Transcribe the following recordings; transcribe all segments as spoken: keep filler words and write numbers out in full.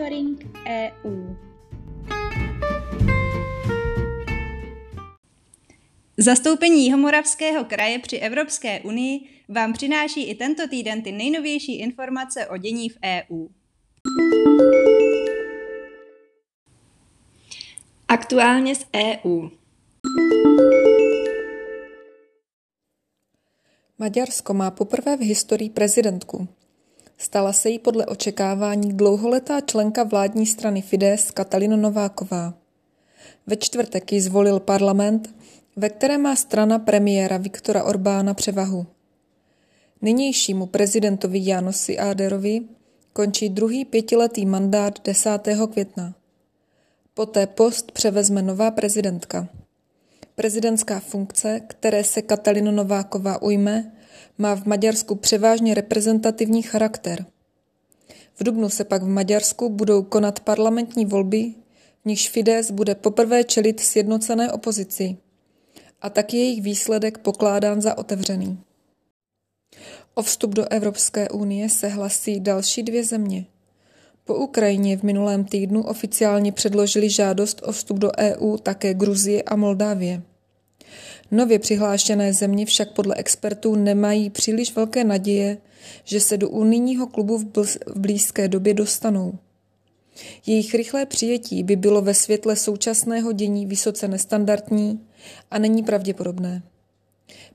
Monitoring E U. Zastoupení Jihomoravského kraje při Evropské unii vám přináší i tento týden ty nejnovější informace o dění v E U. Aktuálně z E U. Maďarsko má poprvé v historii prezidentku. Stala se jí podle očekávání dlouholetá členka vládní strany Fidesz Katalin Nováková. Ve čtvrtek ji zvolil parlament, ve které má strana premiéra Viktora Orbána převahu. Nynějšímu prezidentovi Jánosi Áderovi končí druhý pětiletý mandát desátého května. Poté post převezme nová prezidentka. Prezidentská funkce, které se Katalin Nováková ujme, má v Maďarsku převážně reprezentativní charakter. V dubnu se pak v Maďarsku budou konat parlamentní volby, v nichž Fidesz bude poprvé čelit sjednocené opozici. A tak je jejich výsledek pokládán za otevřený. O vstup do Evropské unie se hlasí další dvě země. Po Ukrajině v minulém týdnu oficiálně předložili žádost o vstup do E U také Gruzie a Moldávie. Nově přihlášené země však podle expertů nemají příliš velké naděje, že se do unijního klubu v blízké době dostanou. Jejich rychlé přijetí by bylo ve světle současného dění vysoce nestandardní a není pravděpodobné.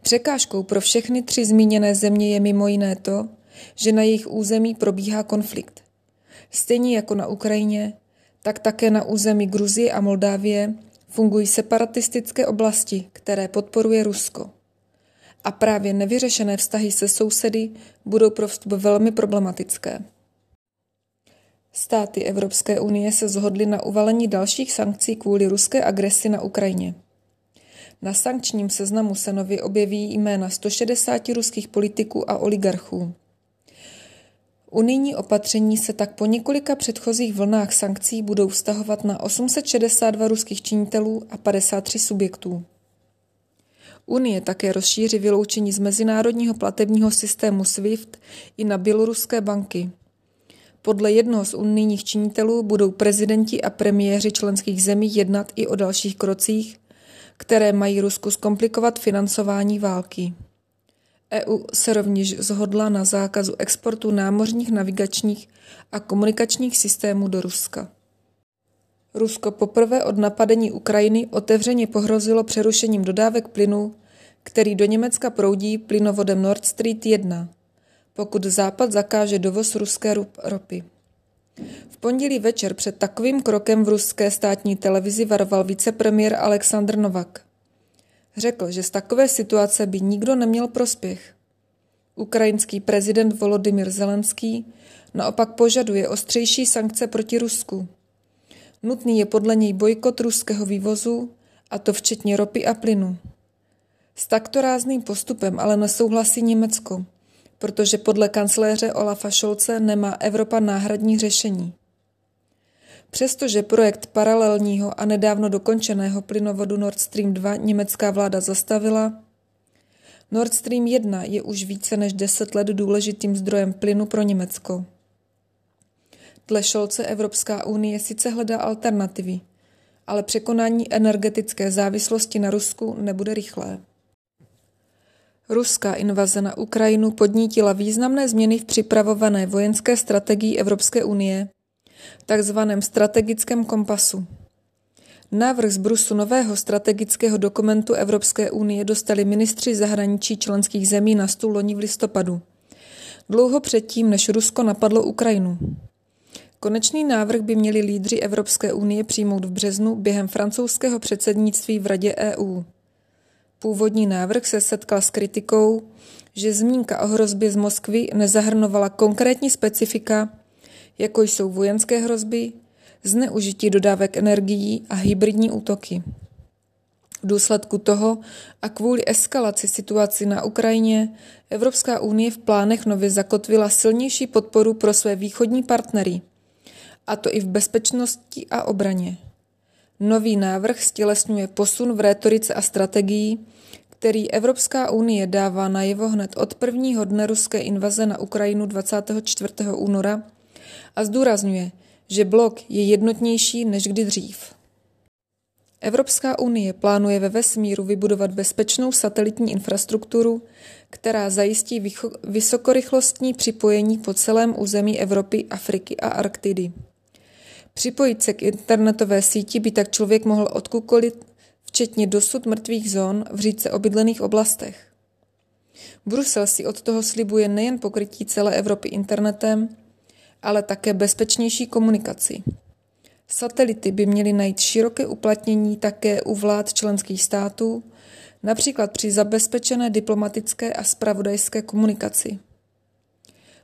Překážkou pro všechny tři zmíněné země je mimo jiné to, že na jejich území probíhá konflikt. Stejně jako na Ukrajině, tak také na území Gruzie a Moldávie fungují separatistické oblasti, které podporuje Rusko. A právě nevyřešené vztahy se sousedy budou pro vstup velmi problematické. Státy Evropské unie se shodly na uvalení dalších sankcí kvůli ruské agresi na Ukrajině. Na sankčním seznamu se nově objeví jména sto šedesát ruských politiků a oligarchů. Unijní opatření se tak po několika předchozích vlnách sankcí budou vztahovat na osm set šedesát dva ruských činitelů a padesát tři subjektů. Unie také rozšíří vyloučení z mezinárodního platebního systému SWIFT i na běloruské banky. Podle jednoho z unijních činitelů budou prezidenti a premiéři členských zemí jednat i o dalších krocích, které mají Rusku zkomplikovat financování války. E U se rovněž shodla na zákazu exportu námořních navigačních a komunikačních systémů do Ruska. Rusko poprvé od napadení Ukrajiny otevřeně pohrozilo přerušením dodávek plynu, který do Německa proudí plynovodem Nord Stream jedna, pokud Západ zakáže dovoz ruské ropy. V pondělí večer před takovým krokem v ruské státní televizi varoval vicepremiér Aleksandr Novak. Řekl, že z takové situace by nikdo neměl prospěch. Ukrajinský prezident Volodymyr Zelenský naopak požaduje ostřejší sankce proti Rusku. Nutný je podle něj bojkot ruského vývozu, a to včetně ropy a plynu. S takto rázným postupem ale nesouhlasí Německo, protože podle kancléře Olafa Scholze nemá Evropa náhradní řešení. Přestože projekt paralelního a nedávno dokončeného plynovodu Nord Stream dva německá vláda zastavila, Nord Stream jedna je už více než deset let důležitým zdrojem plynu pro Německo. Dle Scholze Evropská unie sice hledá alternativy, ale překonání energetické závislosti na Rusku nebude rychlé. Ruská invaze na Ukrajinu podnítila významné změny v připravované vojenské strategii Evropské unie, takzvaném strategickém kompasu. Návrh zbrusu nového strategického dokumentu Evropské unie dostali ministři zahraničí členských zemí na stůl loni v listopadu, dlouho předtím, než Rusko napadlo Ukrajinu. Konečný návrh by měli lídři Evropské unie přijmout v březnu během francouzského předsednictví v Radě E U. Původní návrh se setkal s kritikou, že zmínka o hrozbě z Moskvy nezahrnovala konkrétní specifika, jako jsou vojenské hrozby, zneužití dodávek energií a hybridní útoky. V důsledku toho a kvůli eskalaci situaci na Ukrajině Evropská unie v plánech nově zakotvila silnější podporu pro své východní partnery, a to i v bezpečnosti a obraně. Nový návrh stělesňuje posun v rétorice a strategii, který Evropská unie dává najevo hned od prvního dne ruské invaze na Ukrajinu dvacátého čtvrtého února, a zdůrazňuje, že blok je jednotnější než kdy dřív. Evropská unie plánuje ve vesmíru vybudovat bezpečnou satelitní infrastrukturu, která zajistí vysokorychlostní připojení po celém území Evropy, Afriky a Arktidy. Připojit se k internetové síti by tak člověk mohl odkukolit, včetně dosud mrtvých zón v řídce obydlených oblastech. Brusel si od toho slibuje nejen pokrytí celé Evropy internetem, ale také bezpečnější komunikaci. Satelity by měly najít široké uplatnění také u vlád členských států, například při zabezpečené diplomatické a zpravodajské komunikaci.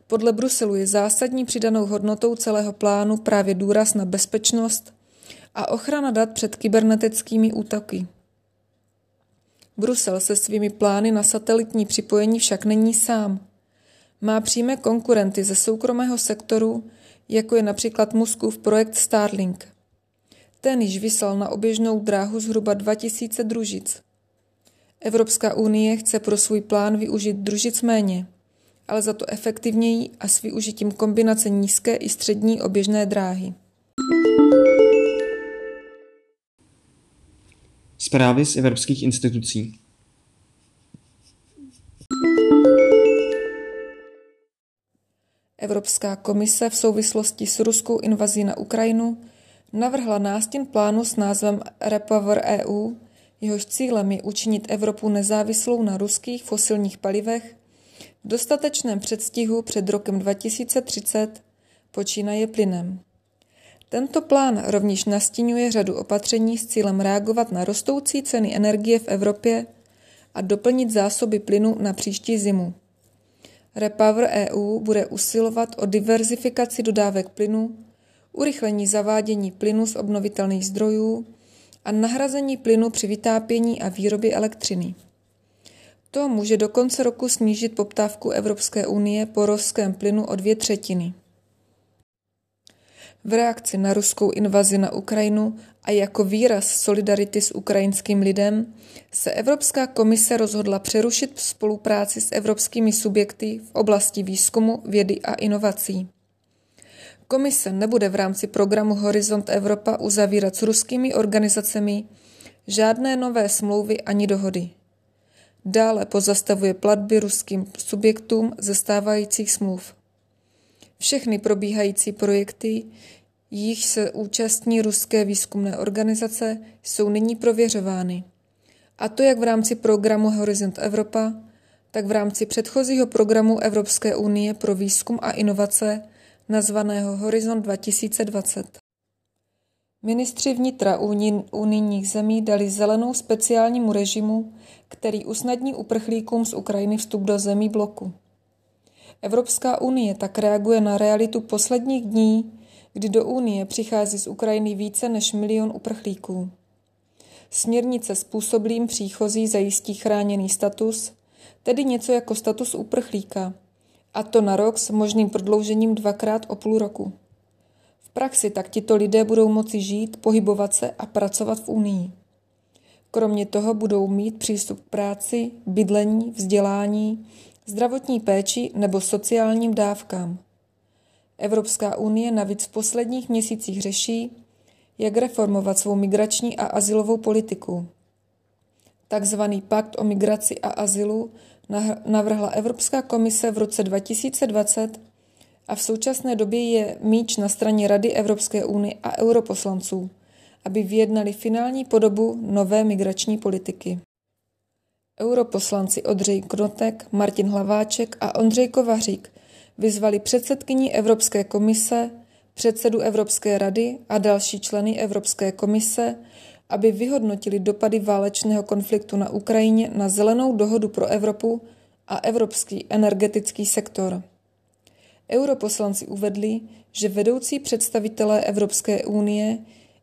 Podle Bruselu je zásadní přidanou hodnotou celého plánu právě důraz na bezpečnost a ochrana dat před kybernetickými útoky. Brusel se svými plány na satelitní připojení však není sám. Má přímé konkurenty ze soukromého sektoru, jako je například Muskův projekt Starlink. Ten již vyslal na oběžnou dráhu zhruba dva tisíce družic. Evropská unie chce pro svůj plán využít družic méně, ale za to efektivněji a s využitím kombinace nízké i střední oběžné dráhy. Zprávy z evropských institucí. Evropská komise v souvislosti s ruskou invazí na Ukrajinu navrhla nástin plánu s názvem REPowerEU, jehož cílem je učinit Evropu nezávislou na ruských fosilních palivech v dostatečném předstihu před rokem dva tisíce třicet, počínaje plynem. Tento plán rovněž nastiňuje řadu opatření s cílem reagovat na rostoucí ceny energie v Evropě a doplnit zásoby plynu na příští zimu. REPowerEU bude usilovat o diverzifikaci dodávek plynu, urychlení zavádění plynu z obnovitelných zdrojů a nahrazení plynu při vytápění a výrobě elektřiny. To může do konce roku snížit poptávku Evropské unie po ruském plynu o dvě třetiny. V reakci na ruskou invazi na Ukrajinu a jako výraz solidarity s ukrajinským lidem se Evropská komise rozhodla přerušit spolupráci s evropskými subjekty v oblasti výzkumu, vědy a inovací. Komise nebude v rámci programu Horizont Evropa uzavírat s ruskými organizacemi žádné nové smlouvy ani dohody. Dále pozastavuje platby ruským subjektům ze stávajících smluv. Všechny probíhající projekty, jich se účastní ruské výzkumné organizace, jsou nyní prověřovány. A to jak v rámci programu Horizont Evropa, tak v rámci předchozího programu Evropské unie pro výzkum a inovace, nazvaného Horizont dva tisíce dvacet. Ministři vnitra unijních zemí dali zelenou speciálnímu režimu, který usnadní uprchlíkům z Ukrajiny vstup do zemí bloku. Evropská unie tak reaguje na realitu posledních dní, kdy do unie přichází z Ukrajiny více než milion uprchlíků. Směrnice způsobilým příchozí zajistí chráněný status, tedy něco jako status uprchlíka, a to na rok s možným prodloužením dvakrát o půl roku. V praxi tak tito lidé budou moci žít, pohybovat se a pracovat v unii. Kromě toho budou mít přístup k práci, bydlení, vzdělání, zdravotní péči nebo sociálním dávkám. Evropská unie navíc v posledních měsících řeší, jak reformovat svou migrační a azylovou politiku. Takzvaný pakt o migraci a azylu navrhla Evropská komise v roce dva tisíce dvacet a v současné době je míč na straně Rady Evropské unie a europoslanců, aby vyjednali finální podobu nové migrační politiky. Europoslanci Ondřej Knotek, Martin Hlaváček a Ondřej Kovařík vyzvali předsedkyni Evropské komise, předsedu Evropské rady a další členy Evropské komise, aby vyhodnotili dopady válečného konfliktu na Ukrajině na zelenou dohodu pro Evropu a evropský energetický sektor. Europoslanci uvedli, že vedoucí představitelé Evropské unie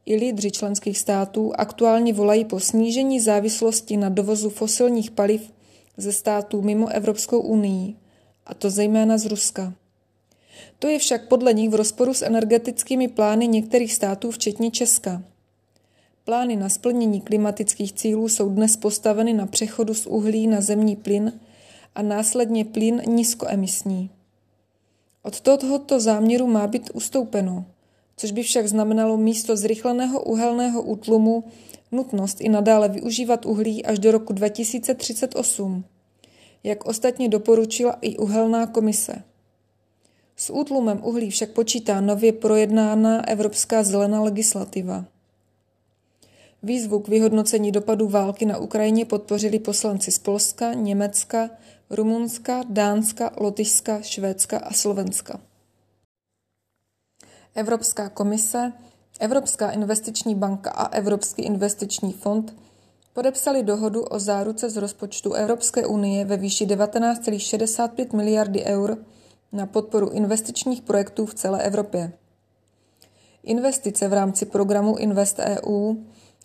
i lídři členských států aktuálně volají po snížení závislosti na dovozu fosilních paliv ze států mimo Evropskou unii, a to zejména z Ruska. To je však podle nich v rozporu s energetickými plány některých států, včetně Česka. Plány na splnění klimatických cílů jsou dnes postaveny na přechodu z uhlí na zemní plyn a následně plyn nízkoemisní. Od tohoto záměru má být ustoupeno. což by však znamenalo místo zrychleného uhelného útlumu nutnost i nadále využívat uhlí až do roku dva tisíce třicet osm, jak ostatně doporučila i uhelná komise. S útlumem uhlí však počítá nově projednána evropská zelená legislativa. Výzvu k vyhodnocení dopadů války na Ukrajině podpořili poslanci z Polska, Německa, Rumunska, Dánska, Lotyšska, Švédska a Slovenska. Evropská komise, Evropská investiční banka a Evropský investiční fond podepsali dohodu o záruce z rozpočtu Evropské unie ve výši devatenáct celá šedesát pět miliardy eur na podporu investičních projektů v celé Evropě. Investice v rámci programu InvestEU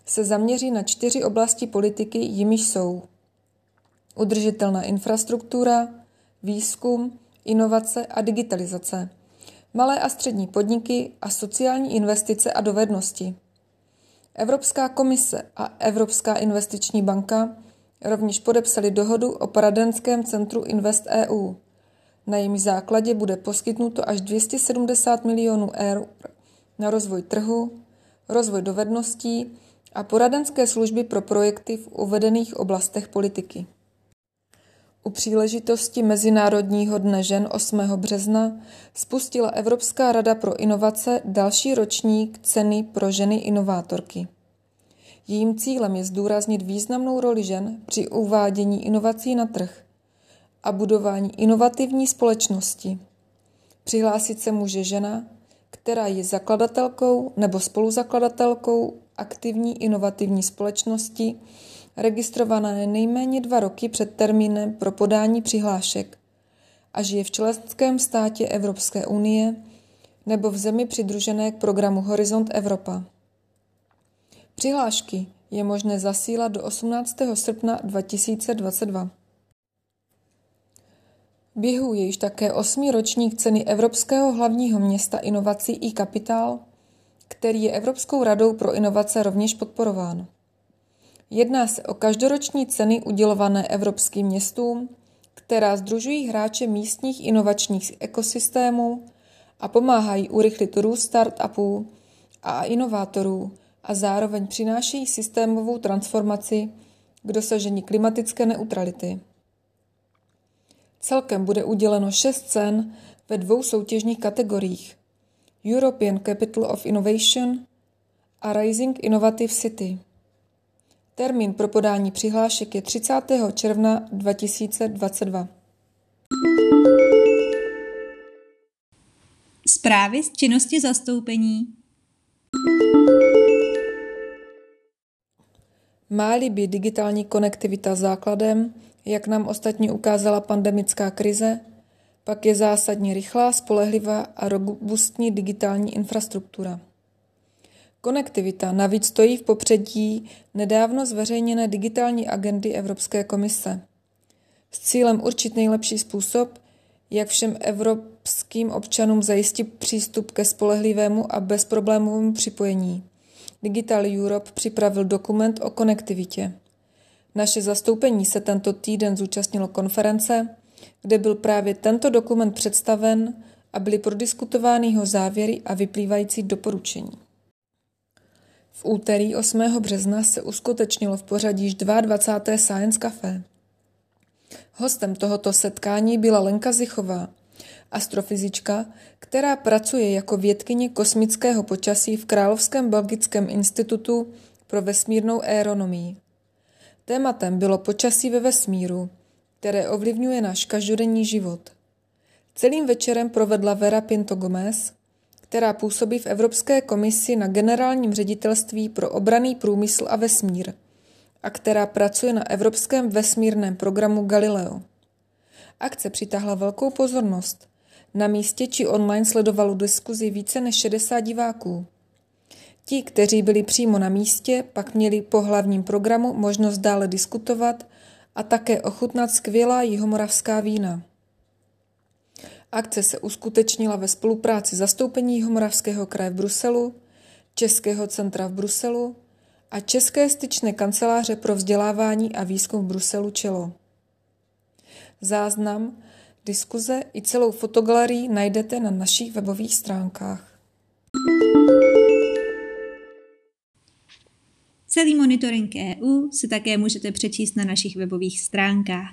se zaměří na čtyři oblasti politiky, jimiž jsou udržitelná infrastruktura, výzkum, inovace a digitalizace, malé a střední podniky a sociální investice a dovednosti. Evropská komise a Evropská investiční banka rovněž podepsaly dohodu o poradenském centru InvestEU. Na jejím základě bude poskytnuto až dvě stě sedmdesát milionů eur na rozvoj trhu, rozvoj dovedností a poradenské služby pro projekty v uvedených oblastech politiky. U příležitosti Mezinárodního dne žen osmého března spustila Evropská rada pro inovace další ročník ceny pro ženy inovátorky. Jejím cílem je zdůraznit významnou roli žen při uvádění inovací na trh a budování inovativní společnosti. Přihlásit se může žena, která je zakladatelkou nebo spoluzakladatelkou aktivní inovativní společnosti, registrované nejméně dva roky před termínem pro podání přihlášek a žije v členském státě Evropské unie nebo v zemi přidružené k programu Horizont Evropa. Přihlášky je možné zasílat do osmnáctého srpna dva tisíce dvacet dva. Běhu je již také osmý ročník ceny Evropského hlavního města inovací i kapitál, který je Evropskou radou pro inovace rovněž podporován. Jedná se o každoroční ceny udělované evropským městům, která sdružují hráče místních inovačních ekosystémů a pomáhají urychlit růst startupů a inovátorů a zároveň přináší systémovou transformaci k dosažení klimatické neutrality. Celkem bude uděleno šest cen ve dvou soutěžních kategoriích European Capital of Innovation a Rising Innovative City. Termín pro podání přihlášek je třicátého června dva tisíce dvacet dva. Zprávy z činnosti zastoupení. Má-li být digitální konektivita základem, jak nám ostatně ukázala pandemická krize, pak je zásadně rychlá, spolehlivá a robustní digitální infrastruktura. Konektivita navíc stojí v popředí nedávno zveřejněné digitální agendy Evropské komise s cílem určit nejlepší způsob, jak všem evropským občanům zajistit přístup ke spolehlivému a bezproblémovému připojení. Digital Europe připravil dokument o konektivitě. Naše zastoupení se tento týden zúčastnilo konference, kde byl právě tento dokument představen a byly prodiskutovány jeho závěry a vyplývající doporučení. V úterý osmého března se uskutečnilo v pořadí již dvacátého druhého Science Café. Hostem tohoto setkání byla Lenka Zichová, astrofyzička, která pracuje jako vědkyně kosmického počasí v Královském belgickém institutu pro vesmírnou aeronomii. Tématem bylo počasí ve vesmíru, které ovlivňuje náš každodenní život. Celým večerem provedla Vera Pinto Gomez, která působí v Evropské komisi na generálním ředitelství pro obranný průmysl a vesmír a která pracuje na evropském vesmírném programu Galileo. Akce přitáhla velkou pozornost. Na místě či online sledovalo diskuzi více než šedesát diváků. Ti, kteří byli přímo na místě, pak měli po hlavním programu možnost dále diskutovat a také ochutnat skvělá jihomoravská vína. Akce se uskutečnila ve spolupráci zastoupení Jihomoravského kraje v Bruselu, Českého centra v Bruselu a České styčné kanceláře pro vzdělávání a výzkum v Bruselu Čelo. Záznam diskuze i celou fotogalerii najdete na našich webových stránkách. Celý monitoring E U si také můžete přečíst na našich webových stránkách